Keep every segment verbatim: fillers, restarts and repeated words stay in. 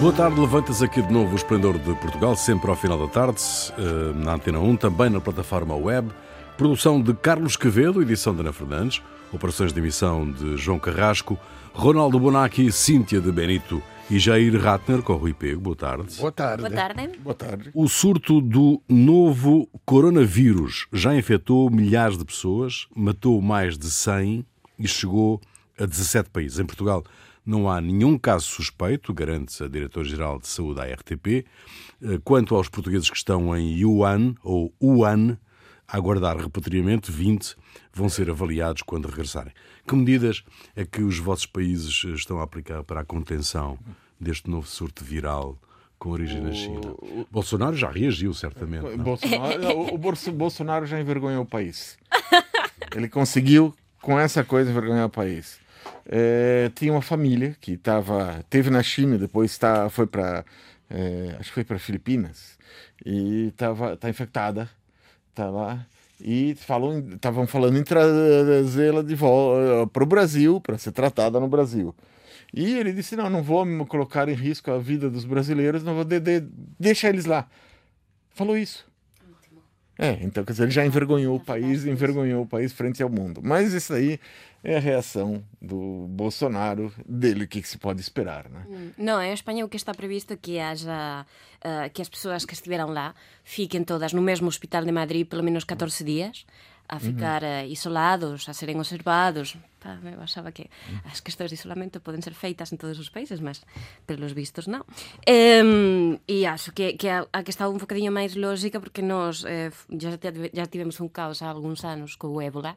Boa tarde, levanta-se aqui de novo o Esplendor de Portugal, sempre ao final da tarde, na Antena um, também na plataforma web. Produção de Carlos Quevedo, edição de Ana Fernandes, operações de emissão de João Carrasco, Ronaldo Bonacci, Cíntia de Benito e Jair Ratner, com Rui Pego. Boa tarde. Boa tarde. Boa tarde. Boa tarde. O surto do novo coronavírus já infectou milhares de pessoas, matou mais de cem e chegou a dezassete países. Em Portugal não há nenhum caso suspeito, garante a Diretora-Geral de Saúde à R T P. Quanto aos portugueses que estão em Yuan ou Wuhan, a aguardar repatriamento, vinte vão ser avaliados quando regressarem. Que medidas é que os vossos países estão a aplicar para a contenção deste novo surto viral com origem na China? O... Bolsonaro já reagiu, certamente. O, não? Bolsonaro, o Bolsonaro já envergonhou o país. Ele conseguiu, com essa coisa, envergonhar o país. É, tinha uma família que tava, teve na China, depois tá, foi para é, acho que foi para Filipinas e tava tá infectada, tá lá e estavam falando em trazê-la de volta para o Brasil para ser tratada no Brasil. E ele disse não, não vou me colocar em risco a vida dos brasileiros, não vou de, de, deixar eles lá. Falou isso. É, então, quer dizer, ele já envergonhou o país, envergonhou o país frente ao mundo. Mas isso aí é a reação do Bolsonaro, dele, o que se pode esperar, né? Não, em Espanha o que está previsto é que haja, uh, que as pessoas que estiveram lá fiquem todas no mesmo hospital de Madrid pelo menos catorze dias, a ficar uhum. isolados, a serem observados. Pá, eu achava que as questões de isolamento podem ser feitas em todos os países, mas pelos vistos não. Um, e acho que, que a, a que está um bocadinho mais lógica, porque nós eh, já, já tivemos um caos há alguns anos com o ébola,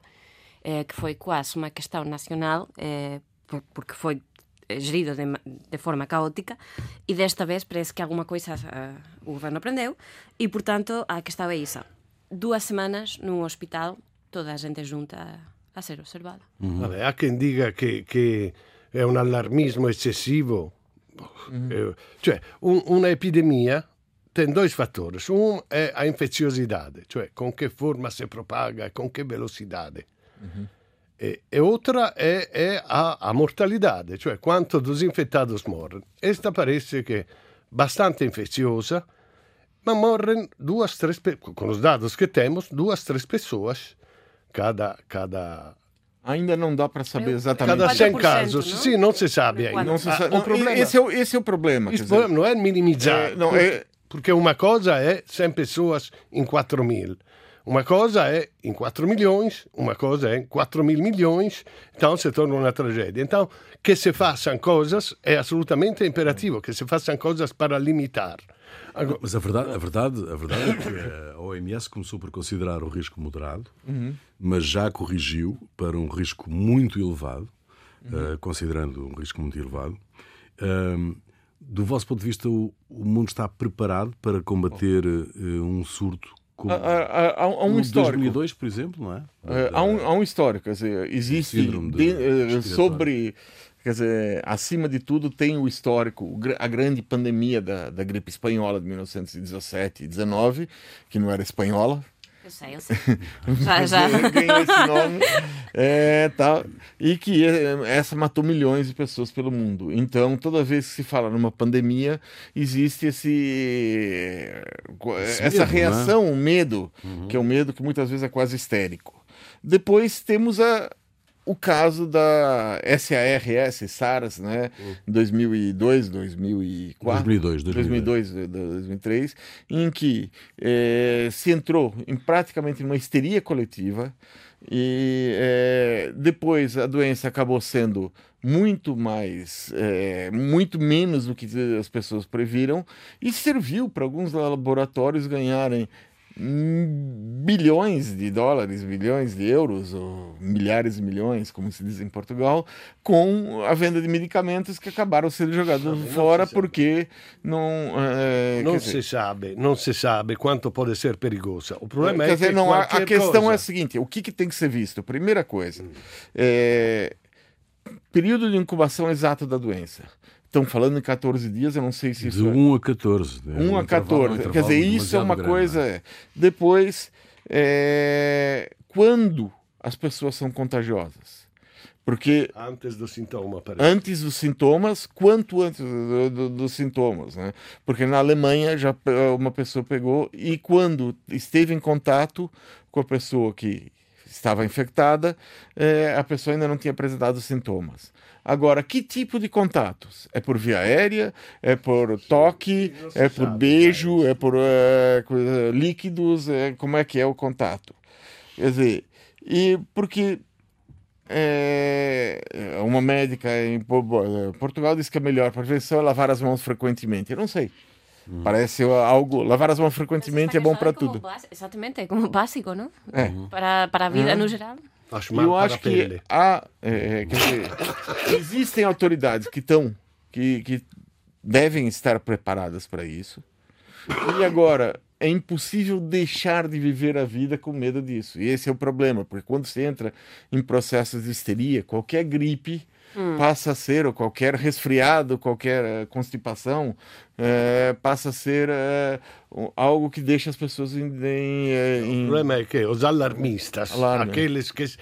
eh, que foi quase uma questão nacional, eh, porque foi gerido de, de forma caótica, e desta vez parece que alguma coisa uh, o governo aprendeu, e portanto a questão é isso. Duas semanas num hospital, toda a gente junta a ser observada. Uhum. A ver, há quem diga que, que é um alarmismo excessivo. Uhum. É, cioè, un, uma epidemia tem dois fatores. Um é a infecciosidade, cioè, com que forma se propaga, com que velocidade. Uhum. E, e outra é, é a, a mortalidade, cioè, quanto dos infectados morrem. Esta parece que é bastante infecciosa, mas morrem duas, três, com os dados que temos, duas, três pessoas cada... cada... Ainda não dá para saber exatamente. Cada cem casos, não? Sim, não se sabe ainda. Não se sabe. Ah, o problema... esse, é o, esse é o problema. Esse problema não é minimizar, é, não, é... porque uma coisa é cem pessoas em quatro mil, uma coisa é em quatro milhões, uma coisa é em quatro mil milhões, então se torna uma tragédia. Então, que se façam coisas, é absolutamente imperativo, que se façam coisas para limitar. Mas a verdade, a, verdade, a verdade é que a O M S começou por considerar o risco moderado, uhum. mas já corrigiu para um risco muito elevado, uhum. uh, considerando um risco muito elevado. Uh, do vosso ponto de vista, o, o mundo está preparado para combater uh, um surto como o um de dois mil e dois, por exemplo, não é? Uh, há, um, há um histórico, quer dizer, existe de, de, uh, sobre... Quer dizer, acima de tudo tem o histórico, a grande pandemia da, da gripe espanhola de mil novecentos e dezassete e dezenove, que não era espanhola. Eu sei, eu sei. já, já. Ganhou esse nome. É, tá, e que essa matou milhões de pessoas pelo mundo. Então, toda vez que se fala numa pandemia, existe esse, essa reação, o medo, que é um medo que muitas vezes é quase histérico. Depois temos a... o caso da S A R S, SARS, né? dois mil e dois, dois mil e quatro dois mil e dois, dois mil e três, em que eh, se entrou em praticamente uma histeria coletiva e eh, depois a doença acabou sendo muito mais, é, muito menos do que as pessoas previram e serviu para alguns laboratórios ganharem bilhões de dólares, bilhões de euros, ou milhares de milhões, como se diz em Portugal, com a venda de medicamentos que acabaram sendo jogados fora porque não... É, não se sabe, não se sabe quanto pode ser perigosa. O problema é que não há, a questão coisa. É a seguinte, o que, que tem que ser visto? Primeira coisa, é, período de incubação exato da doença. Estão falando em catorze dias, eu não sei se isso... De um é... a catorze. De um a catorze. Quer dizer, isso é uma grande coisa... É. Depois, é... quando as pessoas são contagiosas? Porque antes do sintoma, parece. Antes dos sintomas, quanto antes do, do, dos sintomas, né? Porque na Alemanha já uma pessoa pegou e quando esteve em contato com a pessoa que estava infectada, eh, a pessoa ainda não tinha apresentado sintomas. Agora, que tipo de contatos? É por via aérea? É por toque? É por beijo? É por é, líquidos? É, como é que é o contato? Quer dizer, e porque... É, uma médica em Portugal disse que a melhor prevenção é lavar as mãos frequentemente. Eu não sei. Hum. Parece algo... Lavar as mãos frequentemente é bom para tudo. Base, exatamente, como básico, não? É. Para, para a vida hum. no geral. Acho mal eu para acho a pele. Que há, é, quer dizer, existem autoridades que, tão, que, que devem estar preparadas para isso. E agora... É impossível deixar de viver a vida com medo disso. E esse é o problema, porque quando você entra em processos de histeria, qualquer gripe hum. passa a ser, ou qualquer resfriado, qualquer constipação, é, passa a ser é, algo que deixa as pessoas em... em... O problema é que os alarmistas, Alarme. aqueles que... che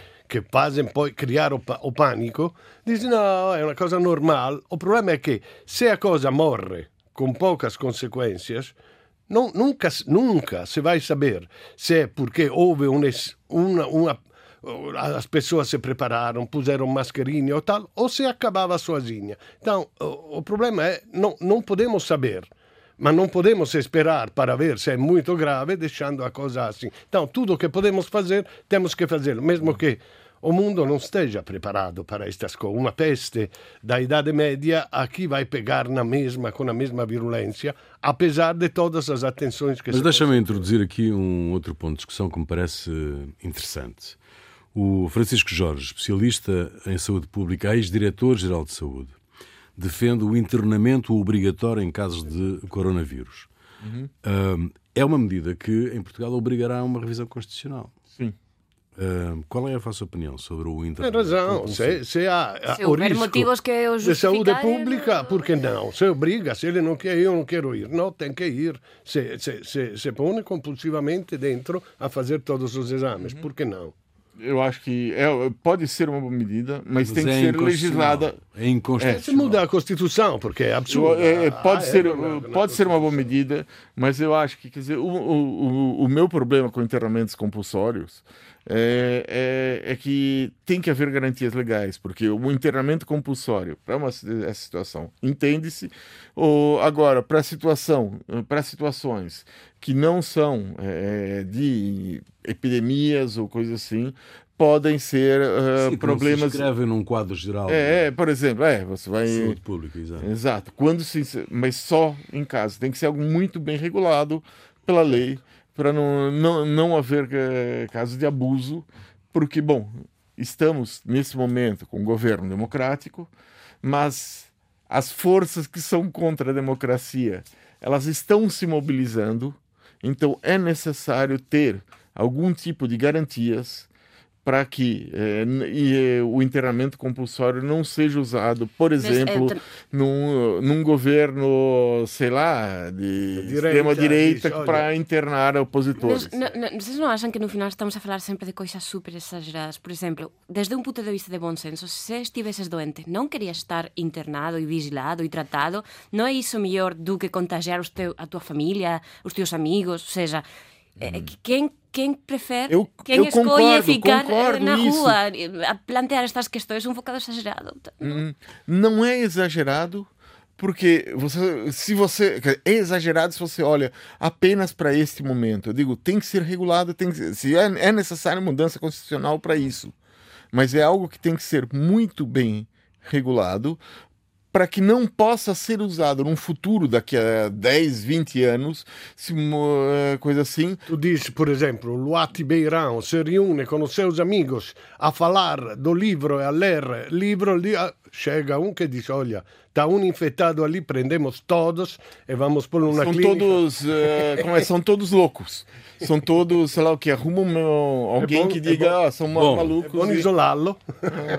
fazem poi criare o, pa- o panico, dizem, no, è una cosa normale. O problema è che se a cosa morre con poucas consequências, não, nunca, nunca se vai saber se é porque houve um, uma, uma, as pessoas se prepararam, puseram mascarinha ou tal, ou se acabava sozinha. Então, o, o problema é, não, não podemos saber, mas não podemos esperar para ver se é muito grave, deixando a coisa assim. Então, tudo o que podemos fazer, temos que fazer, mesmo que o mundo não esteja preparado para estas coisas. Uma peste da Idade Média aqui vai pegar na mesma, com a mesma virulência, apesar de todas as atenções que... Mas deixa-me pode... introduzir aqui um outro ponto de discussão que me parece interessante. O Francisco Jorge, especialista em saúde pública, ex-diretor-geral de saúde, defende o internamento obrigatório em casos de coronavírus. Uhum. Um, é uma medida que, em Portugal, obrigará a uma revisão constitucional. Sim. Uh, qual é a vossa opinião sobre o internamento? Tem razão. Se, se há se o risco motivos que o de saúde pública, por que não? Se obriga, se ele não quer, eu não quero ir. Não, tem que ir. Se, se, se, se põe compulsivamente dentro a fazer todos os exames, uhum. por que não? Eu acho que é, pode ser uma boa medida, mas, mas tem é que ser legislada. É inconstitucional. É, se muda a Constituição, porque é absurdo. É, pode ah, ser, é verdade, pode ser uma boa medida, mas eu acho que, quer dizer, o, o, o, o meu problema com internamentos compulsórios é, é, é que tem que haver garantias legais, porque o internamento compulsório, para essa situação, entende-se. Ou, agora, para situação, para situações que não são é, de epidemias ou coisas assim, podem ser uh, Sim, problemas... Sim, se escreve num quadro geral. É, é, por exemplo, é, você vai... Saúde pública, exato. Exato. Quando se... Mas só em caso. Tem que ser algo muito bem regulado pela lei, para não, não, não haver uh, casos de abuso, porque, bom, estamos nesse momento com um governo democrático, mas as forças que são contra a democracia, elas estão se mobilizando, então é necessário ter algum tipo de garantias para que eh, e, eh, o internamento compulsório não seja usado, por exemplo, Mas, é, num, num governo, sei lá, de extrema-direita para internar opositores. Mas, não, não, vocês não acham que no final estamos a falar sempre de coisas super exageradas? Por exemplo, desde um ponto de vista de bom senso, se estivesses doente, não querias estar internado e vigilado e tratado? Não é isso melhor do que contagiar os teu, a tua família, os teus amigos? Ou seja, hum. quem... Quem prefere, eu, quem eu escolhe concordo, ficar concordo na isso. rua a plantear estas questões é um bocado exagerado. Hum, não é exagerado, porque você, se você, é exagerado se você olha apenas para este momento. Eu digo, tem que ser regulado, tem que, se é, é necessário mudança constitucional para isso. Mas é algo que tem que ser muito bem regulado, para que não possa ser usado num futuro, daqui a dez, vinte anos, se uma coisa assim. Tu dizes, por exemplo, Luati Beirão se reúne com os seus amigos a falar do livro e a ler livro, chega um que diz, olha, está um infectado ali, prendemos todos e vamos pôr uma são clínica. Todos, uh, como é, são todos loucos. São todos, sei lá o que, arrumam um, alguém é bom, que diga, é oh, são bom, malucos. É bom e... isolá-lo.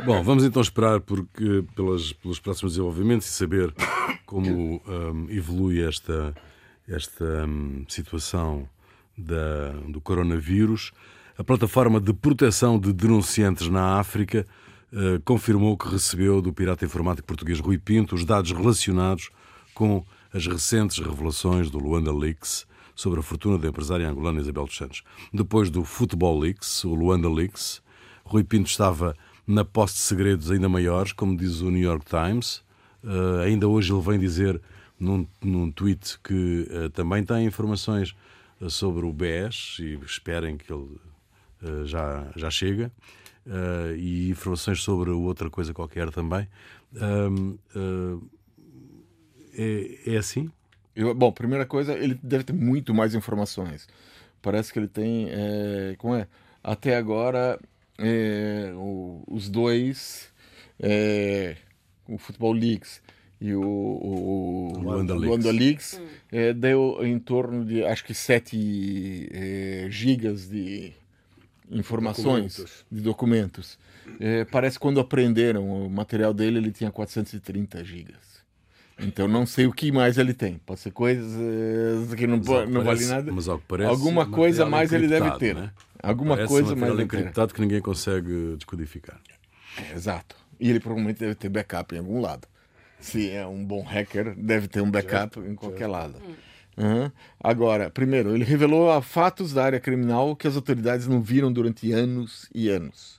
Bom, vamos então esperar porque, pelas, pelos próximos desenvolvimentos e saber como um, evolui esta, esta um, situação da, do coronavírus. A plataforma de proteção de denunciantes na África uh, confirmou que recebeu do pirata informático português Rui Pinto os dados relacionados com as recentes revelações do Luanda Leaks sobre a fortuna da empresária angolana Isabel dos Santos. Depois do Football Leaks, o Luanda Leaks, Rui Pinto estava na posse de segredos ainda maiores, como diz o New York Times. Uh, ainda hoje ele vem dizer num, num tweet que uh, também tem informações uh, sobre o B E S, e esperem que ele uh, já, já chega, uh, e informações sobre outra coisa qualquer também. Uh, uh, é, é assim? Eu, bom, primeira coisa, ele deve ter muito mais informações. Parece que ele tem... É, como é? Até agora... É, o, os dois, é, o Football Leaks e o, o, o Luanda, Luanda Leaks, Leaks é, deu em torno de, acho que, sete é, gigas de informações, documentos. de documentos. É, parece que quando aprenderam o material dele, ele tinha quatrocentos e trinta gigas. Então não sei o que mais ele tem. Pode ser coisas que não, pode, não parece, vale nada. Mas ao que parece, alguma coisa mais ele deve ter, né? Alguma Parece coisa um mais encriptado que ninguém consegue descodificar. É, exato. E ele provavelmente deve ter backup em algum lado. Se é um bom hacker, deve ter um backup em qualquer lado. Uhum. Agora, primeiro, ele revelou fatos da área criminal que as autoridades não viram durante anos e anos.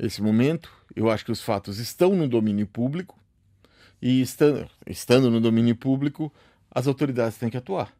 Nesse momento, eu acho que os fatos estão no domínio público e, estando, estando no domínio público, as autoridades têm que atuar.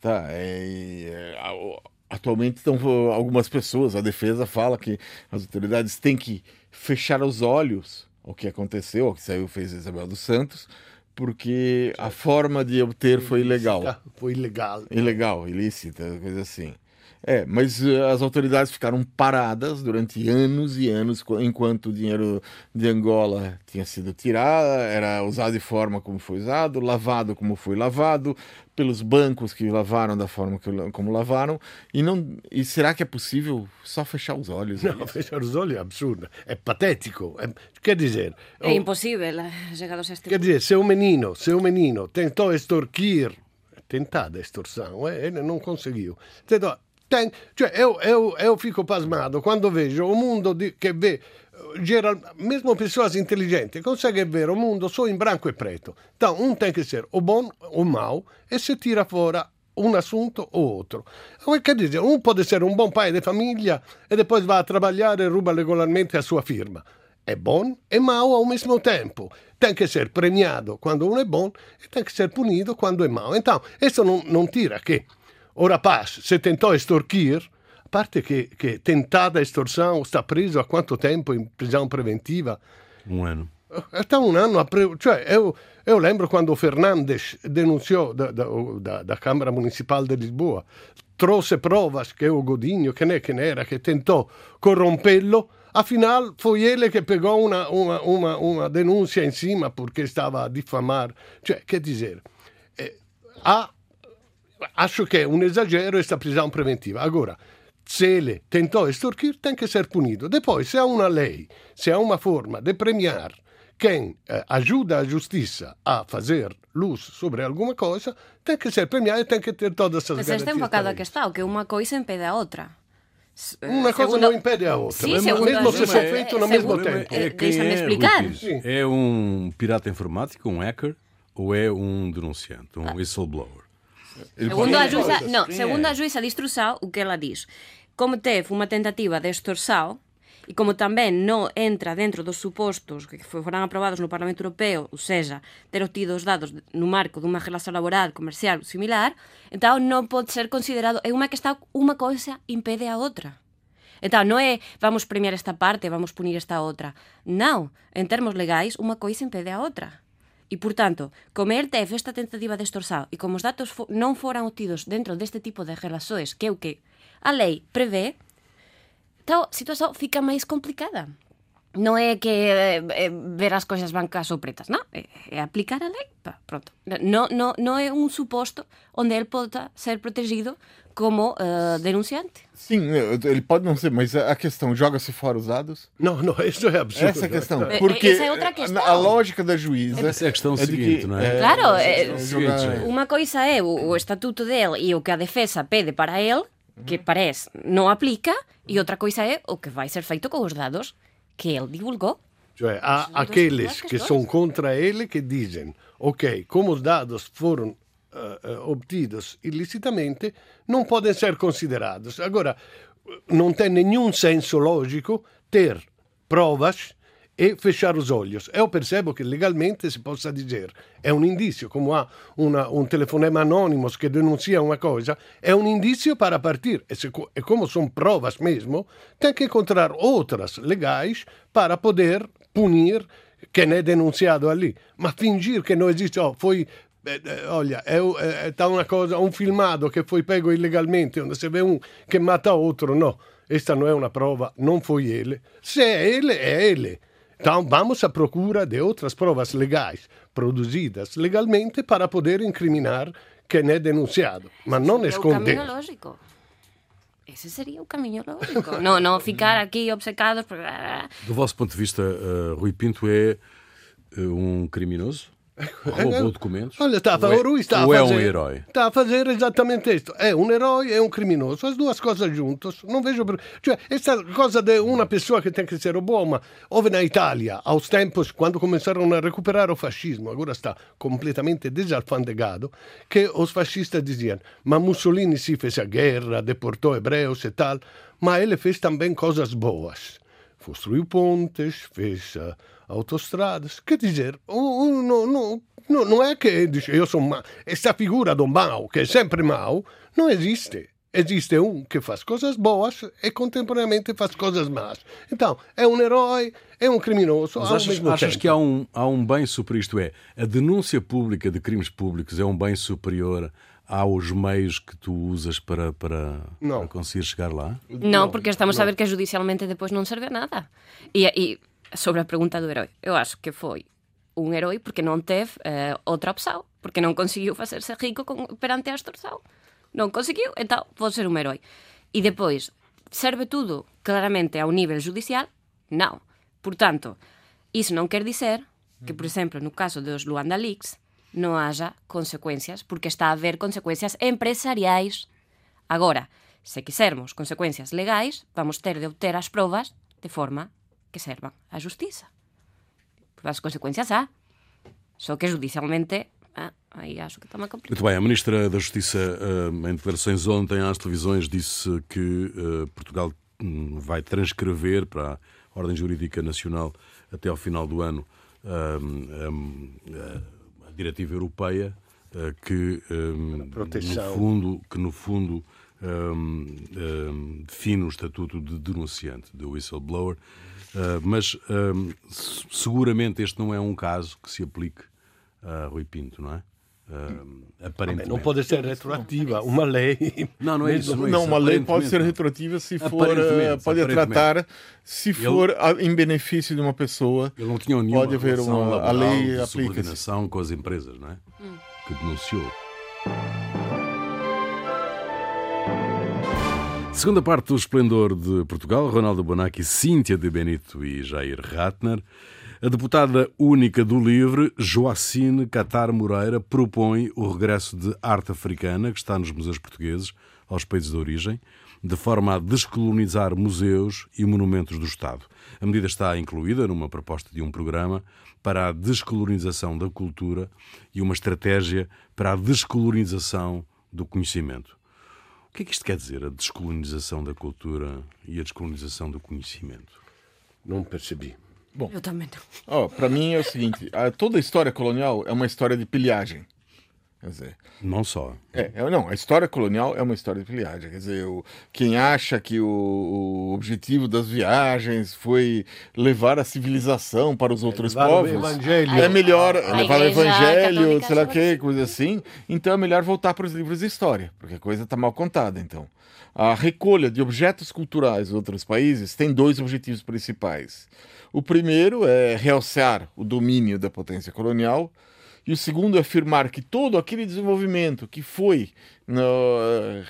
Tá? É... é a, Atualmente, estão algumas pessoas, a defesa fala que as autoridades têm que fechar os olhos ao que aconteceu, ao que saiu fez Isabel dos Santos, porque a forma de obter foi ilegal. Foi ilegal. Ilegal, ilícita, coisa assim. É, mas as autoridades ficaram paradas durante anos e anos, enquanto o dinheiro de Angola tinha sido tirado, era usado de forma como foi usado, lavado como foi lavado, pelos bancos que lavaram da forma que, como lavaram, e, não, e será que é possível só fechar os olhos? Não, fechar os olhos é absurdo, é patético, é, quer dizer... É o, impossível chegar a este ponto. Quer dizer, se um menino, se um menino tentou extorquir, tentada a extorsão, ele não conseguiu, tentou... Tem, cioè, eu, eu, eu fico pasmato quando vejo o mundo di, che vede, mesmo pessoas inteligentes, consegue ver o mundo só em branco e preto. Então, um tem que ser o bom ou o mau e se tira fora um assunto ou outro. Quer dizer, um pode ser um bom pai de família e depois vai a trabalhar e ruba regolarmente a sua firma. É bom e mau ao mesmo tempo. Tem que ser premiado quando um é bom e tem que ser punido quando é mau. Então, isso não, não tira que... O rapaz, se tentou extorquir, a parte que, que tentada extorsão está preso há quanto tempo em prisão preventiva? Um ano. Está um ano. Cioè, eu, eu lembro quando o Fernandes denunciou da, da, da, da Câmara Municipal de Lisboa, trouxe provas que o Godinho, que ne, que ne era, que tentou corrompê-lo, afinal foi ele que pegou uma, uma, uma, uma denúncia em cima porque estava a difamar. Cioè, quer dizer, eh, há... Acho que é um exagero esta prisão preventiva. Agora, se ele tentou extorquir, tem que ser punido. Depois, se há uma lei, se há uma forma de premiar quem eh, ajuda a justiça a fazer luz sobre alguma coisa, tem que ser premiado e tem que ter todas essas garantias. Mas este é um bocado a questão, que uma coisa impede a outra. Uma coisa segundo... não impede a outra, sim, mesmo, mesmo se for feito no mesmo tempo. É, Deixa-me explicar. É um pirata informático, um hacker, ou é um denunciante, um whistleblower? Segundo a juíza, não, segundo a juíza de instrução, o que ela diz? Como teve uma tentativa de extorsão e como também não entra dentro dos supostos que foram aprovados no Parlamento Europeu, ou seja, ter obtido os dados no marco de uma relação laboral, comercial, similar, então não pode ser considerado, é uma questão, uma coisa impede a outra. Então não é vamos premiar esta parte, vamos punir esta outra. Não, em termos legais, uma coisa impede a outra. E, portanto, como ele teve esta tentativa de extorsão e como os dados fo- não foram obtidos dentro deste tipo de relações, que é o que a lei prevê, então a situação fica mais complicada. Não é que é, é, ver as coisas brancas ou pretas, não. É, é aplicar a lei. Pronto. Não, não, não é um suposto onde ele pode ser protegido como uh, denunciante. Sim, ele pode não ser, mas a questão, joga-se fora os dados? Não, não, isso é absurdo. Essa é a questão, porque essa é outra questão. A lógica da juíza... Essa é a questão é seguinte, que, não é? Claro, é, uma coisa é o, o estatuto dele e o que a defesa pede para ele, que parece não aplica, e outra coisa é o que vai ser feito com os dados que ele divulgou. Cioè, há aqueles que são contra ele que dizem, ok, como os dados foram uh, obtidos ilicitamente, não podem ser considerados. Agora, não tem nenhum senso lógico ter provas e fechar os olhos. Eu percebo que legalmente si possa dizer, è un indizio, come ha una, un telefonema anonimo che denuncia una cosa, è un indizio para partir. E, se, e come sono provas mesmo, tem que encontrar outras legais para poder punir quem é denunciado ali. Ma fingir che non esiste, oh, foi, eh, olha, è, è, è una cosa, un filmato che foi pego illegalmente, onde se vê um che mata outro, no. Esta non è una prova, non foi ele. Se è ele, è ele. Então, vamos à procura de outras provas legais, produzidas legalmente, para poder incriminar quem é denunciado, mas não esconder. Esse seria o caminho lógico. Esse seria o caminho lógico. Não, não ficar aqui obcecados. Por... Do vosso ponto de vista, uh, Rui Pinto é um criminoso? Roubou documentos? Olha, está a fazer, ou é, está a fazer, ou é um herói? Está a fazer exatamente isto. É um herói, é um criminoso. As duas coisas juntas. Não vejo... Cioè, essa coisa de uma pessoa que tem que ser boa, houve na Itália, aos tempos, quando começaram a recuperar o fascismo, agora está completamente desalfandegado, que os fascistas diziam, mas Mussolini si fez a guerra, deportou hebreus e tal, mas ele fez também coisas boas. Construiu pontes, fez... Uh, autostradas, quer dizer, não, não, não, não é que eu sou mau. Essa figura do mau, que é sempre mau, não existe. Existe um que faz coisas boas e contemporaneamente faz coisas más. Então, é um herói, é um criminoso. Mas achas, achas que há um, há um bem superior, isto é, a denúncia pública de crimes públicos é um bem superior aos meios que tu usas para, para, para conseguir chegar lá? Não, porque estamos não. a ver que judicialmente depois não serve a nada. E... e... Sobre a pergunta do herói, eu acho que foi um herói porque não teve uh, outra opção, porque não conseguiu fazer-se rico com, perante a extorsão. Não conseguiu, então vou ser um herói. E depois, serve tudo claramente ao nível judicial? Não. Portanto, isso não quer dizer que, por exemplo, no caso dos Luanda Leaks, não haja consequências, porque está a haver consequências empresariais. Agora, se quisermos consequências legais, vamos ter de obter as provas de forma que servam à justiça. As consequências há. Só que judicialmente, ah, aí acho que está mais complicado. Muito bem, a Ministra da Justiça, em declarações ontem às televisões, disse que Portugal vai transcrever para a Ordem Jurídica Nacional, até ao final do ano, a Diretiva Europeia, que, no fundo, que no fundo define o estatuto de denunciante, de whistleblower. Uh, mas uh, seguramente este não é um caso que se aplique a Rui Pinto, não é? Uh, aparentemente. Não pode ser retroativa, uma lei. Não, não é isso. Não, é isso. Não, uma lei pode ser retroativa se for, aparentemente, pode aparentemente. tratar, se for ele, em benefício de uma pessoa. Ele não tinha nenhuma pode haver uma a lei subordinação com as empresas, não é? Hum. Que denunciou. Segunda parte do Esplendor de Portugal, Ronaldo Bonacci, Cíntia de Benito e Jair Ratner. A deputada única do Livre, Joacine Catar Moreira, propõe o regresso de arte africana, que está nos museus portugueses, aos países de origem, de forma a descolonizar museus e monumentos do Estado. A medida está incluída numa proposta de um programa para a descolonização da cultura e uma estratégia para a descolonização do conhecimento. O que é que isto quer dizer, a descolonização da cultura e a descolonização do conhecimento? Não percebi. Bom, eu também não. Oh, para mim é o seguinte, a, toda a história colonial é uma história de pilhagem. Quer dizer, não só. É, não, a história colonial é uma história de pilhagem. Quer dizer, o, quem acha que o, o objetivo das viagens foi levar a civilização para os outros levar povos é melhor a, levar o evangelho, sei lá o que, coisa assim. Então é melhor voltar para os livros de história, porque a coisa está mal contada. Então, a recolha de objetos culturais de outros países tem dois objetivos principais. O primeiro é realçar o domínio da potência colonial. E o segundo é afirmar que todo aquele desenvolvimento que foi no,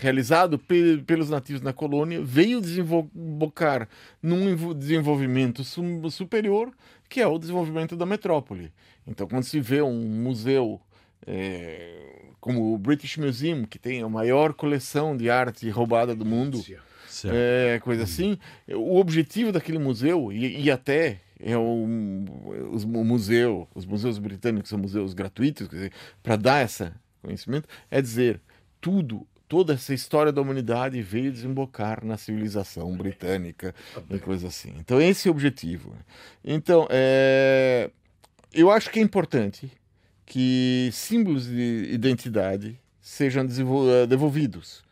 realizado pe, pelos nativos na colônia veio desembocar num desenvolvimento sum, superior, que é o desenvolvimento da metrópole. Então, quando se vê um museu é, como o British Museum, que tem a maior coleção de arte roubada do mundo... é, coisa assim. O objetivo daquele museu, e, e até é o, os, o museu, os museus britânicos são museus gratuitos, para dar esse conhecimento, é dizer, tudo, toda essa história da humanidade veio desembocar na civilização britânica, e coisa assim. Então, esse é o objetivo. Então, é, eu acho que é importante que símbolos de identidade sejam devolvidos.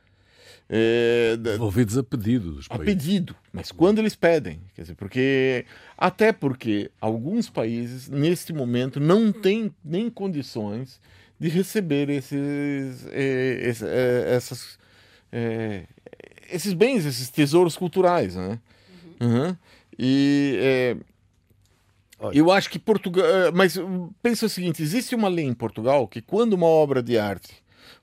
É, devolvidos a pedido dos países. A pedido, mas quando eles pedem. Quer dizer, porque, até porque alguns países, neste momento, não têm nem condições de receber esses, esses, essas, esses bens, esses tesouros culturais. Né? Uhum. Uhum. E... É, eu acho que Portugal... Mas pensa o seguinte, existe uma lei em Portugal que quando uma obra de arte,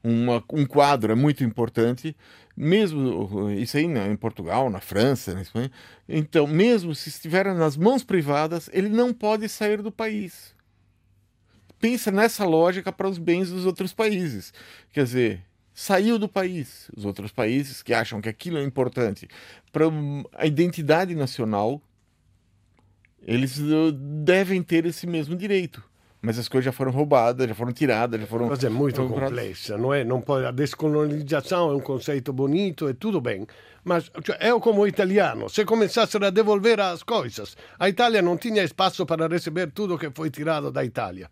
uma, um quadro é muito importante, mesmo isso aí em Portugal, na França, na Espanha, então mesmo se estiver nas mãos privadas, ele não pode sair do país. Pensa nessa lógica para os bens dos outros países. Quer dizer... Saiu do país. Os outros países que acham que aquilo é importante para a identidade nacional... Eles devem ter esse mesmo direito. Mas as coisas já foram roubadas, já foram tiradas, já foram... Mas é muito compradas. Complexa, não é? Não pode... A descolonização é um conceito bonito, é tudo bem. Mas cioè, eu, como italiano, se começassero a devolver as coisas, a Itália não tinha espaço para receber tudo que foi tirado da Itália.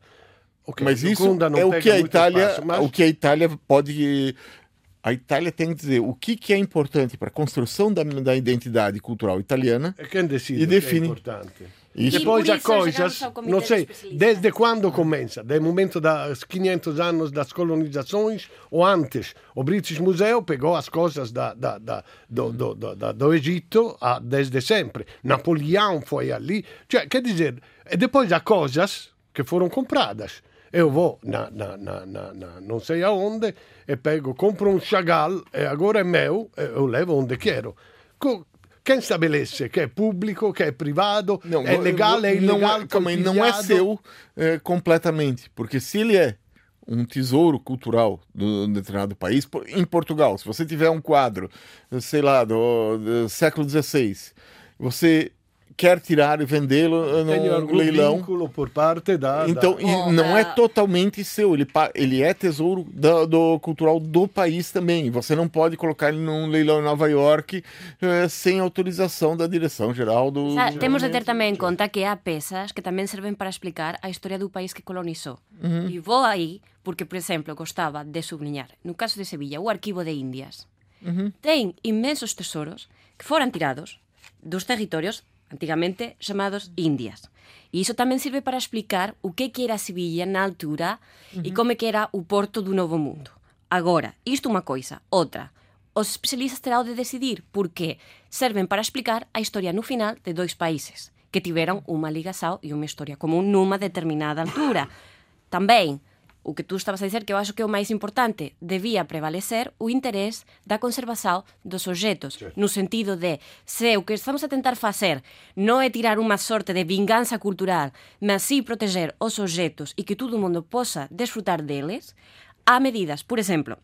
Okay, mas isso é o que a Itália, espaço, mas... o que a Itália pode... A Itália tem que dizer o que, que é importante para a construção da, da identidade cultural italiana. É quem decide e define. O que é importante. Isso. Depois as coisas, não sei, desde quando começa? Desde o momento dos quinhentos anos das colonizações ou antes? O British Museum pegou as coisas da, da, da, do, do, do, do, do Egito a, desde sempre. Napoleão foi ali. Cioè, quer dizer, e depois as coisas que foram compradas. Eu vou, na, na, na, na, na, não sei aonde, e pego, compro um Chagall, e agora é meu, eu levo onde quero. Co- Quem estabelece que é público, que é privado, não, é legal, não, é ilegal, também não, não é seu é, completamente. Porque se ele é um tesouro cultural de um determinado país, em Portugal, se você tiver um quadro, sei lá, do, do século dezesseis, você quer tirar e vendê-lo no leilão. Vínculo por parte da... Então, oh, não é totalmente seu, ele, ele é tesouro do, do cultural do país também. Você não pode colocar ele num leilão em Nova York eh, sem autorização da direção-geral do... Sa- temos de ter também em conta que há peças que também servem para explicar a história do país que colonizou. Uhum. E vou aí porque, por exemplo, gostava de sublinhar, no caso de Sevilla, o arquivo de Índias. Uhum. Tem imensos tesouros que foram tirados dos territórios antigamente chamados Índias. E isso também serve para explicar o que era Sevilla na altura, uhum, e como era o porto do Novo Mundo. Agora, isto é uma coisa. Outra, os especialistas terão de decidir porque servem para explicar a história no final de dois países que tiveram uma ligação e uma história comum numa determinada altura. Também, o que tu estavas a dizer, que eu acho que é o mais importante, devia prevalecer o interesse da conservação dos objetos, sim, no sentido de, se o que estamos a tentar fazer não é tirar uma sorte de vingança cultural, mas sim proteger os objetos e que todo mundo possa desfrutar deles, há medidas. Por exemplo,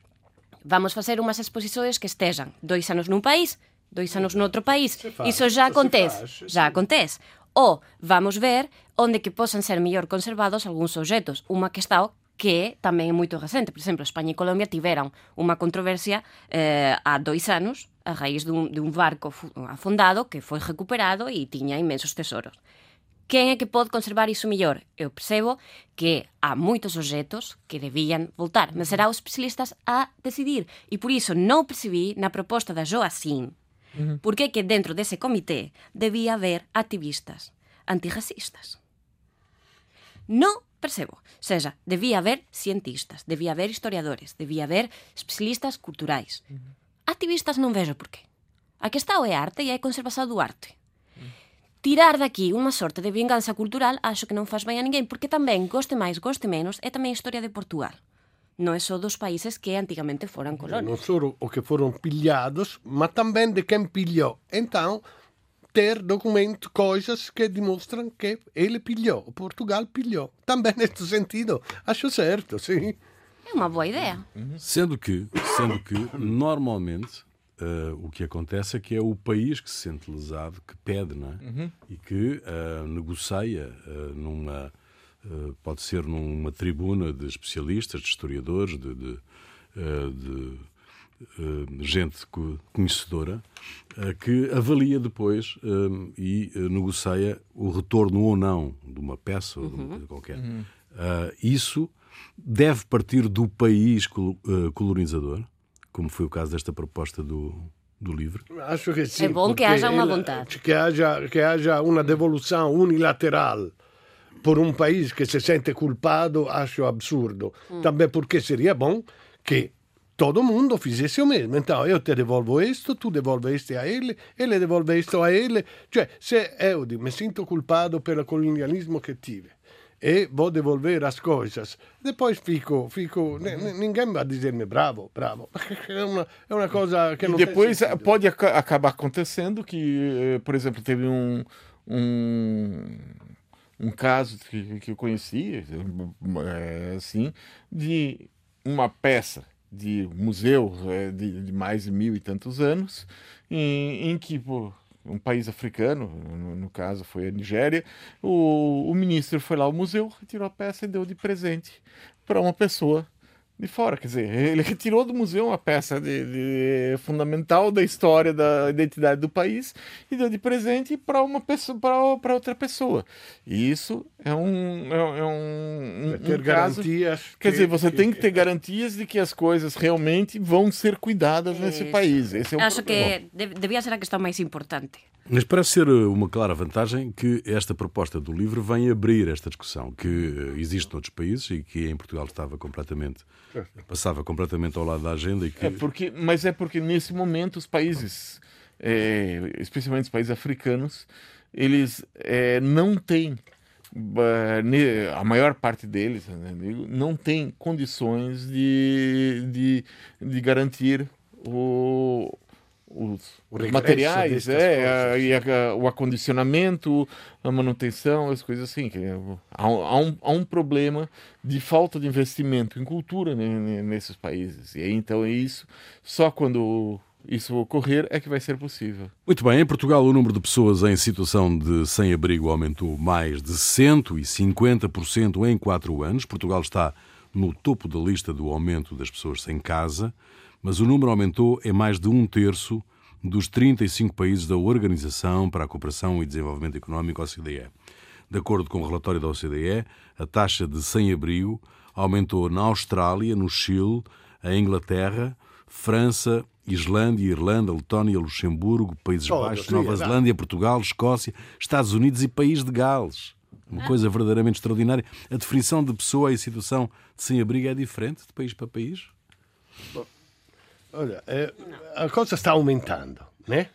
vamos fazer umas exposições que estejam dois anos num país, dois anos noutro país. Faz, isso já acontece, faz, já sim. acontece. Ou vamos ver onde que possam ser melhor conservados alguns objetos, uma questão que também é muito recente. Por exemplo, Espanha e Colômbia tiveram uma controvérsia eh, há dois anos, a raiz de um, de um barco afundado que foi recuperado e tinha imensos tesouros. Quem é que pode conservar isso melhor? Eu percebo que há muitos objetos que deviam voltar, mas será os especialistas a decidir. E por isso não percebi na proposta da Joacim, uhum, porque é que dentro desse comitê devia haver ativistas antirracistas. Não percebo. Ou seja, devia haver cientistas, devia haver historiadores, devia haver especialistas culturais. Uhum. Ativistas não vejo porquê. A questão é arte e é a conservação do arte. Uhum. Tirar daqui uma sorte de vingança cultural acho que não faz bem a ninguém, porque também, goste mais, goste menos, é também a história de Portugal. Não é só dos países que antigamente foram colônias. Não só o que foram pilhados, mas também de quem pilhou. Então, ter documento, coisas que demonstram que ele pilhou, Portugal pilhou. Também neste sentido, acho certo, sim. É uma boa ideia. Sendo que, sendo que normalmente, Uh, o que acontece é que é o país que se sente lesado, que pede, não é? Uhum. E que uh, negocia uh, numa, uh, pode ser numa tribuna de especialistas, de historiadores, de, de, uh, de uh, gente conhecedora, uh, que avalia depois uh, e uh, negocia o retorno ou não de uma peça, uhum, ou de uma coisa qualquer. Uhum. Uh, isso deve partir do país col- uh, colonizador, como foi o caso desta proposta do, do Livre? Acho que sim. É bom que haja uma vontade. Que haja, que haja uma devolução unilateral por um país que se sente culpado, acho absurdo. Hum. Também porque seria bom que todo mundo fizesse o mesmo. Então, eu te devolvo isto, tu devolveste a ele, ele devolve isto a ele. Cioè, se eu digo, me sinto culpado pelo colonialismo que tive, e vou devolver as coisas. Depois fico, fico n- ninguém vai dizer-me bravo, bravo. É uma, é uma coisa que não. E depois tem pode ac- acabar acontecendo que, por exemplo, teve um, um, um caso que, que eu conheci, assim, de uma peça de museu de, de mais de mil e tantos anos, em, em que, pô, um país africano, no caso foi a Nigéria, o, o ministro foi lá ao museu, retirou a peça e deu de presente para uma pessoa de fora. Quer dizer, ele retirou do museu uma peça de, de, fundamental da história, da identidade do país, e deu de presente para uma pessoa, para, para outra pessoa. E isso é um, é, é um, um, ter um caso. Garantias, quer dizer, você que, tem que ter garantias de que as coisas realmente vão ser cuidadas é nesse isso. país. Esse é um Acho problema. que devia ser a questão mais importante. Mas parece ser uma clara vantagem que esta proposta do Livre vem abrir esta discussão, que existe noutros países e que em Portugal estava completamente, passava completamente ao lado da agenda. E que... é porque, mas é porque nesse momento os países, é, especialmente os países africanos, eles é, não têm, a maior parte deles, não tem condições de, de, de garantir o... os materiais, é, e a, o acondicionamento, a manutenção, as coisas assim. Que há, há, um, há um problema de falta de investimento em cultura, né, nesses países. E aí, então, é isso. Só quando isso ocorrer é que vai ser possível. Muito bem. Em Portugal, o número de pessoas em situação de sem-abrigo aumentou mais de cento e cinquenta por cento em quatro anos. Portugal está no topo da lista do aumento das pessoas sem casa, mas o número aumentou em mais de um terço dos trinta e cinco países da Organização para a Cooperação e Desenvolvimento Económico, O C D E. De acordo com o relatório da O C D E, a taxa de sem-abrigo aumentou na Austrália, no Chile, a Inglaterra, França, Islândia, Irlanda, Letónia, Luxemburgo, Países oh, Baixos, Nova Zelândia, Portugal, Escócia, Estados Unidos e País de Gales. Uma coisa verdadeiramente extraordinária. A definição de pessoa e situação de sem-abrigo é diferente de país para país? Olha, eh, a cosa sta aumentando, né?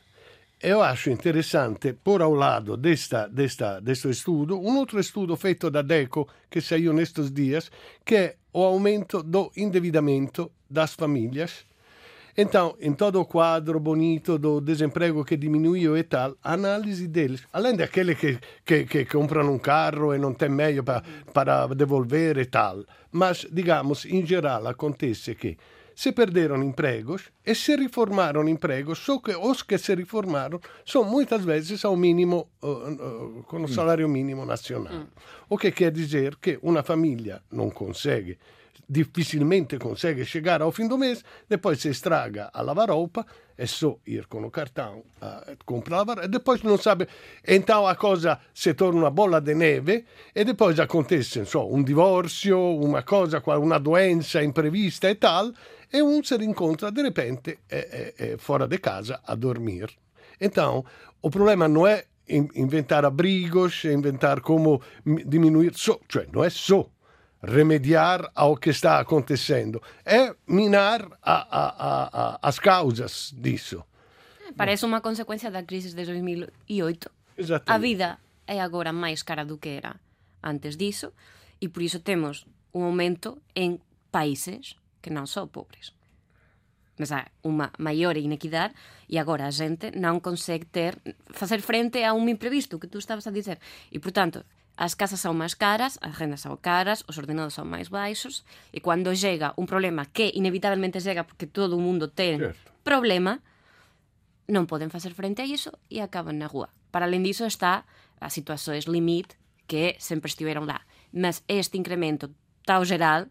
E io acho interessante porre ao lado desta, desta, desta studio un altro studio fatto da Deco che saiu nestes dias, che è o aumento do endividamento das famílias. Então, in todo o quadro bonito do desemprego che diminuiu e tal, analisi deles, além daquele che, che, che comprano un carro e non tem meglio para devolver e tal, mas, digamos, in geral acontece che se perderam empregos e se reformaram empregos, só que os que se reformaram são muitas vezes ao mínimo, uh, uh, com o salário mínimo nacional. Mm. O que quer dizer que uma família não consegue, dificilmente consegue chegar ao fim do mês, depois se estraga a lavaroupa, é só ir com o cartão a comprar a lavaroupa, e depois não sabe. Então a coisa se torna uma bola de neve, e depois acontece, não so, um divórcio, uma coisa, uma doença imprevista e tal, e um se rincontra de repente é, é, é fora de casa a dormir. Então o problema não é inventar abrigos, inventar como diminuir, só, cioè, não é só remediar ao que está acontecendo, é minar a, a, a, as causas disso. Parece uma consequência da crise de dois mil e oito. A vida é agora mais cara do que era antes disso, e por isso temos um aumento em países que não são pobres. Mas há uma maior inequidade e agora a gente não consegue ter, fazer frente a um imprevisto que tu estavas a dizer. E, portanto, as casas são mais caras, as rendas são caras, os ordenados são mais baixos, e quando chega um problema que inevitavelmente chega porque todo mundo tem certo. problema, non poden facer frente a iso e acaban na rúa. Para além diso está as situacións limite que sempre estiveron lá. Mas este incremento tao geral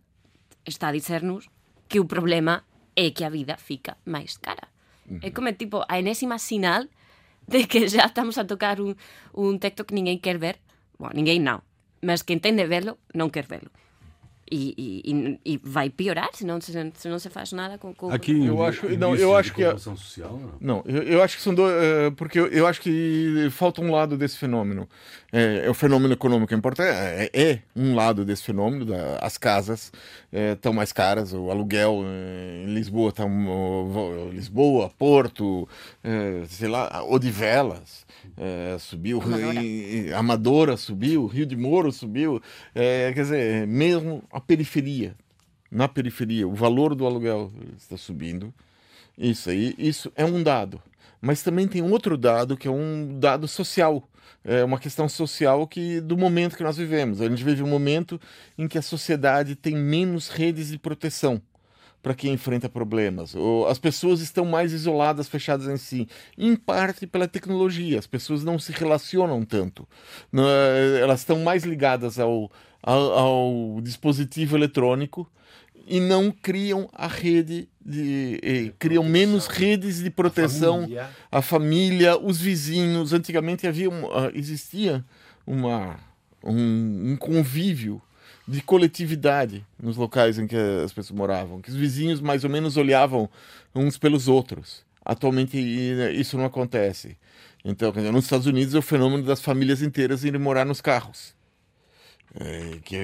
está a dicernos que o problema é que a vida fica máis cara. Uh-huh. É como tipo a enésima sinal de que já estamos a tocar un, un texto que ninguén quer ver. Bueno, ninguén non. Mas quen ten de verlo non quer verlo. E, e, e vai piorar se não se, se não se faz nada com, com aqui eu com, acho não eu acho que a, social, não, não eu, eu acho que são dois, uh, porque eu, eu acho que falta um lado desse fenômeno. É, é o fenômeno econômico importa, é, é um lado desse fenômeno da, as casas estão é, mais caras, o aluguel é, em Lisboa tá um, Lisboa Porto é, sei lá Odivelas é, subiu Amadora. E, Amadora subiu, Rio de Moro subiu, é, quer dizer, mesmo a periferia, na periferia o valor do aluguel está subindo. Isso aí, isso é um dado, mas também tem outro dado que é um dado social, é uma questão social que do momento que nós vivemos. A gente vive um momento em que a sociedade tem menos redes de proteção para quem enfrenta problemas. Ou as pessoas estão mais isoladas, fechadas em si, em parte pela tecnologia. As pessoas não se relacionam tanto. Não, elas estão mais ligadas ao, ao, ao dispositivo eletrônico e não criam a rede, de, eh, criam menos redes de proteção, a família, os vizinhos. Antigamente havia um, existia uma, um, um convívio de coletividade nos locais em que as pessoas moravam, que os vizinhos mais ou menos olhavam uns pelos outros. Atualmente isso não acontece. Então, nos Estados Unidos é o fenômeno das famílias inteiras irem morar nos carros. É, que,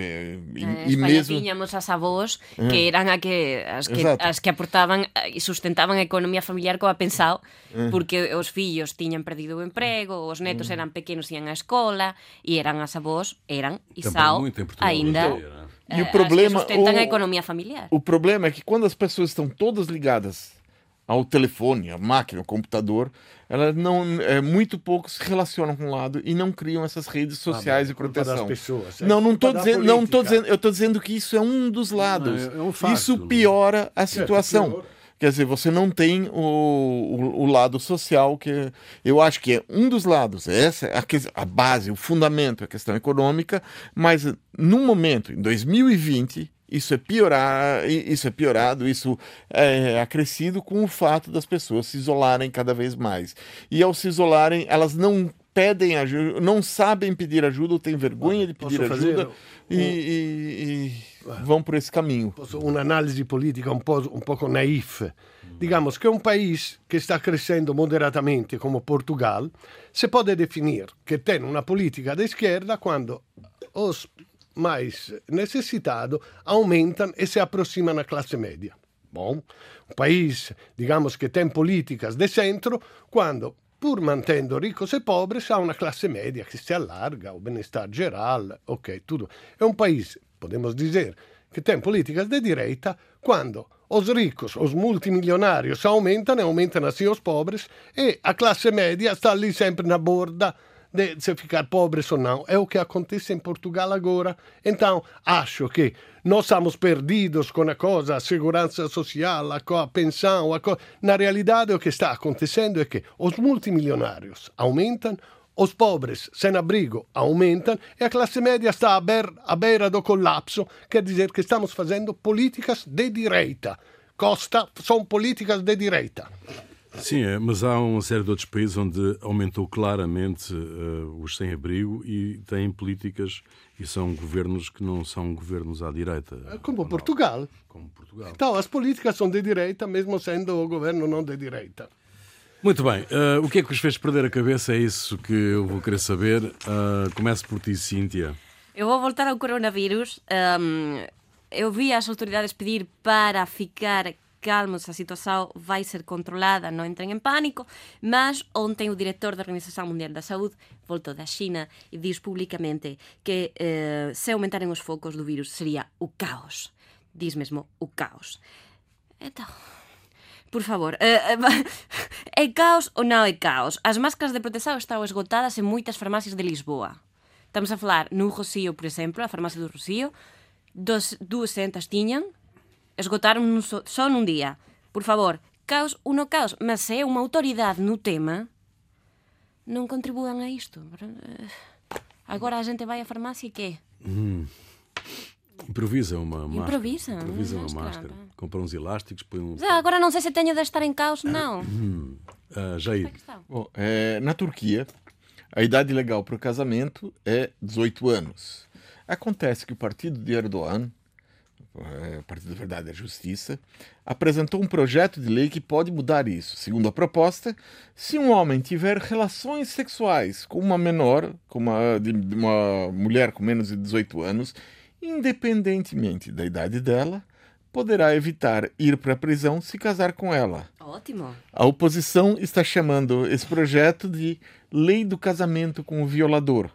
e, na Espanha e mesmo tínhamos as avós é. que eram a que, as, que, as que aportaban e sustentaban a economía familiar como a pensado, é. porque os fillos tiñan perdido o emprego, os netos eran pequenos, ian á escola, e eran as avós, eran isao ainda então, e o problema, as que sustentan o, a economía familiar. O problema é que quando as pessoas estão todas ligadas ao telefone, à máquina, ao computador, elas não, é, muito pouco se relacionam com o lado e não criam essas redes sociais ah, de proteção. Pessoas, não, não estou dizendo, não estou dizendo, eu estou dizendo que isso é um dos lados. Não, é, é um fato, isso piora a situação. É, Quer dizer, você não tem o, o, o lado social, que eu acho que é um dos lados. Essa é a, a base, o fundamento, a questão econômica, mas no momento, em dois mil e vinte... Isso é, piorar, isso é piorado, isso é acrescido com o fato das pessoas se isolarem cada vez mais. E ao se isolarem, elas não pedem ajuda, não sabem pedir ajuda, ou têm vergonha de pedir Posso ajuda e, um... e, e vão por esse caminho. Posso uma análise política um pouco, um pouco naif. Digamos que um país que está crescendo moderadamente, como Portugal, se pode definir que tem uma política de esquerda quando os mais necessitado aumentam e se aproximam da classe média. Bom, um país, digamos, que tem políticas de centro, quando, pur mantendo ricos e pobres, há uma classe média que se allarga, o bem-estar geral, ok, tudo. É um país, podemos dizer, que tem políticas de direita, quando os ricos, os multimilionários aumentam e aumentam assim os pobres, e a classe média está ali sempre na borda de se ficar pobres ou não. É o que acontece em Portugal agora. Então, acho que nós estamos perdidos com a coisa, a segurança social, a pensão. A co... Na realidade, o que está acontecendo é que os multimilionários aumentam, os pobres sem abrigo aumentam e a classe média está à beira, à beira do colapso. Quer dizer que estamos fazendo políticas de direita. Costa, são políticas de direita. Sim, é, mas há uma série de outros países onde aumentou claramente uh, os sem-abrigo e têm políticas e são governos que não são governos à direita. Como Portugal. Como Portugal. Então, as políticas são de direita, mesmo sendo o governo não de direita. Muito bem. Uh, o que é que vos fez perder a cabeça? É isso que eu vou querer saber. Uh, começo por ti, Cíntia. Eu vou voltar ao coronavírus. Um, eu vi as autoridades pedir para ficar calmos, a situación vai ser controlada, non entren en pánico, mas ontem o director da Organización Mundial da Saúde voltou da China e diz publicamente que eh, se aumentaren os focos do virus sería o caos. Diz mesmo o caos. Então, por favor, eh, eh, é caos ou non é caos? As máscaras de protección están esgotadas en moitas farmacias de Lisboa. Estamos a falar nun Rossio, por exemplo, a farmacia do Rossio, dos duzentas tiñan, esgotaron só nun día. Por favor, caos o no caos. Mas se é uma autoridade no tema, não contribuam a isto. Agora a gente vai à farmácia e quê? Hum. Improvisa uma máscara. Improvisa, Improvisa uma máscara. máscara. Compra uns elásticos, põe um... Ah, agora não sei se tenho de estar em caos, não. Hum. Uh, Jair. Bom, é, na Turquia, a idade legal para o casamento é dezoito anos. Acontece que o partido de Erdogan, o Partido da Verdade e da Justiça, apresentou um projeto de lei que pode mudar isso. Segundo a proposta, se um homem tiver relações sexuais com uma menor, com uma, de, de uma mulher com menos de dezoito anos, independentemente da idade dela, poderá evitar ir para a prisão se casar com ela. Ótimo. A oposição está chamando esse projeto de Lei do Casamento com o Violador.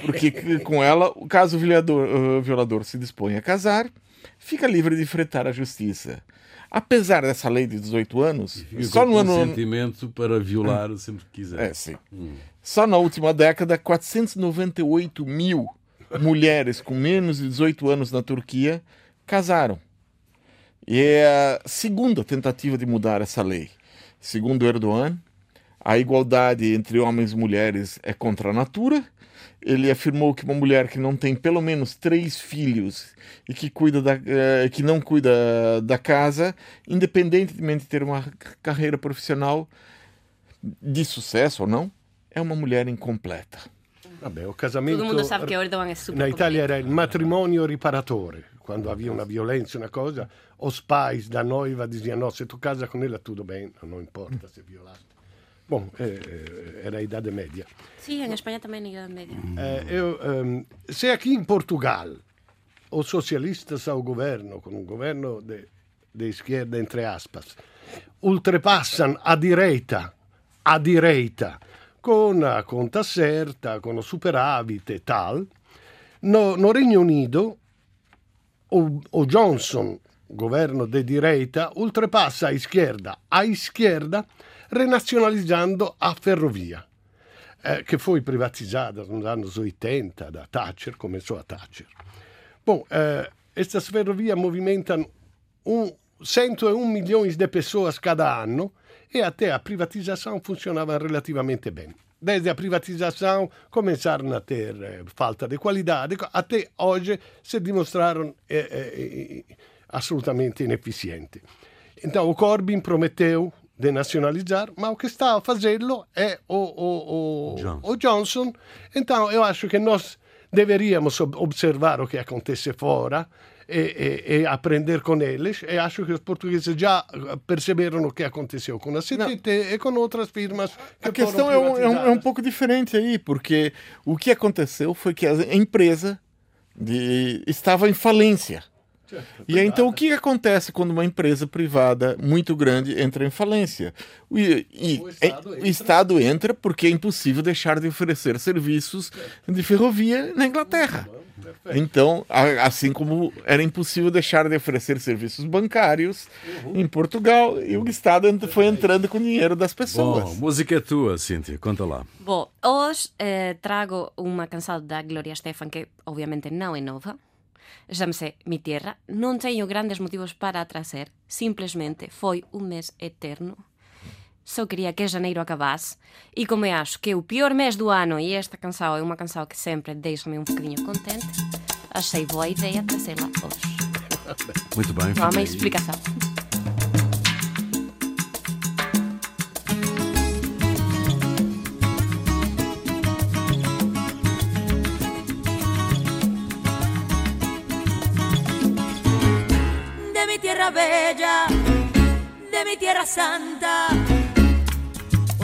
Porque com ela, caso o violador, o violador se disponha a casar, fica livre de enfrentar a justiça. Apesar dessa lei de dezoito anos... E só no ano... consentimento para violar é. sempre que quiser. É, sim. Hum. Só na última década, quatrocentos e noventa e oito mil mulheres com menos de dezoito anos na Turquia casaram. E é a segunda tentativa de mudar essa lei. Segundo Erdogan, a igualdade entre homens e mulheres é contra a natura. Ele afirmou que uma mulher que não tem pelo menos três filhos e que, cuida da, eh, que não cuida da casa, independentemente de ter uma carreira profissional de sucesso ou não, é uma mulher incompleta. Vabbè, o casamento... Todo mundo sabe que Erdogan é super... Na Itália era il matrimonio riparatore. Quando havia una violenza, una cosa, o spies da noiva dizia: no, se tu casa con ella tudo bem, não importa se violaste. Bom, era a Idade Média. Sim, em Espanha também é a Idade Média. Eu, se aqui em Portugal os socialistas ao governo, com um governo de, de esquerda, entre aspas, ultrapassam a direita, a direita, com a conta certa, com o superávit e tal, no, no Reino Unido, o, o Johnson, governo de direita, ultrapassa a esquerda, a esquerda, renazionalizzando a ferrovia, eh, che fu privatizzata negli anni ottanta da Thatcher, cominciò a Thatcher. Bom, questa eh, ferrovia movimenta un, cento e um milhões de pessoas cada anno e até a privatização funzionava relativamente bem. Desde a privatização começaram a ter eh, falta de qualidade, até hoje se dimostrarono eh, eh, assolutamente inefficienti. Então, o Corbyn prometeu de nacionalizar, mas o que está a fazê-lo é o, o, o, Johnson. o Johnson. Então, eu acho que nós deveríamos observar o que acontece fora e, e, e aprender com eles. E acho que os portugueses já perceberam o que aconteceu com a C T T e com outras firmas que a questão é um, é, um, é um pouco diferente aí, porque o que aconteceu foi que a empresa de, estava em falência. E aí, então, o que acontece quando uma empresa privada muito grande entra em falência? E, e, o Estado, e, entra. Estado entra porque é impossível deixar de oferecer serviços de ferrovia na Inglaterra. Bom, então, a, assim como era impossível deixar de oferecer serviços bancários uhum. em Portugal, e o Estado foi entrando com o dinheiro das pessoas. Bom, música é tua, Cíntia, conta lá. Bom, hoje eh, trago uma canção da Gloria Estefan, que obviamente não é nova. Chama-se Mi Tierra. Non teño grandes motivos para a trazer. Simplesmente foi un mes eterno. Só quería que janeiro acabase. E como eu acho que é o pior mês do ano, e esta canção é uma canção que sempre deixa-me um bocadinho contente, achei boa ideia trazê-la hoje. Muito bem. Não há uma explicação. Bella de mi tierra santa,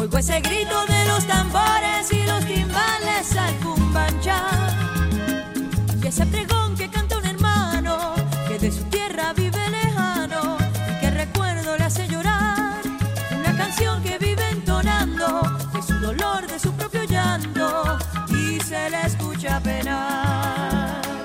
oigo ese grito de los tambores y los timbales al cumbanchá, y ese pregón que canta un hermano que de su tierra vive lejano y que el recuerdo le hace llorar, una canción que vive entonando de su dolor, de su propio llanto, y se le escucha penar. Música.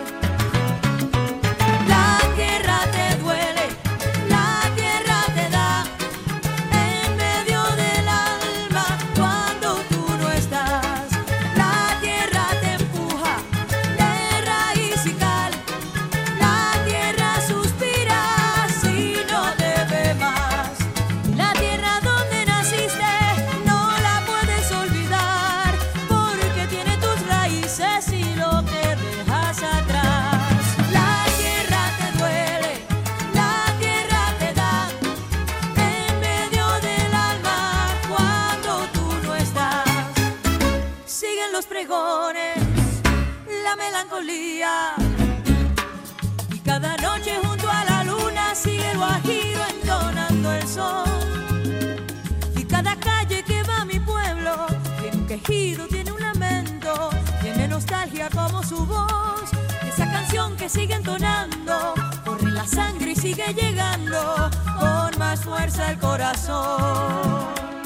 bodegones, la melancolía. Y cada noche junto a la luna sigue el guajiro entonando el sol. Y cada calle que va a mi pueblo tiene un quejido, tiene un lamento, tiene nostalgia como su voz. Y esa canción que sigue entonando corre en la sangre y sigue llegando con más fuerza al corazón.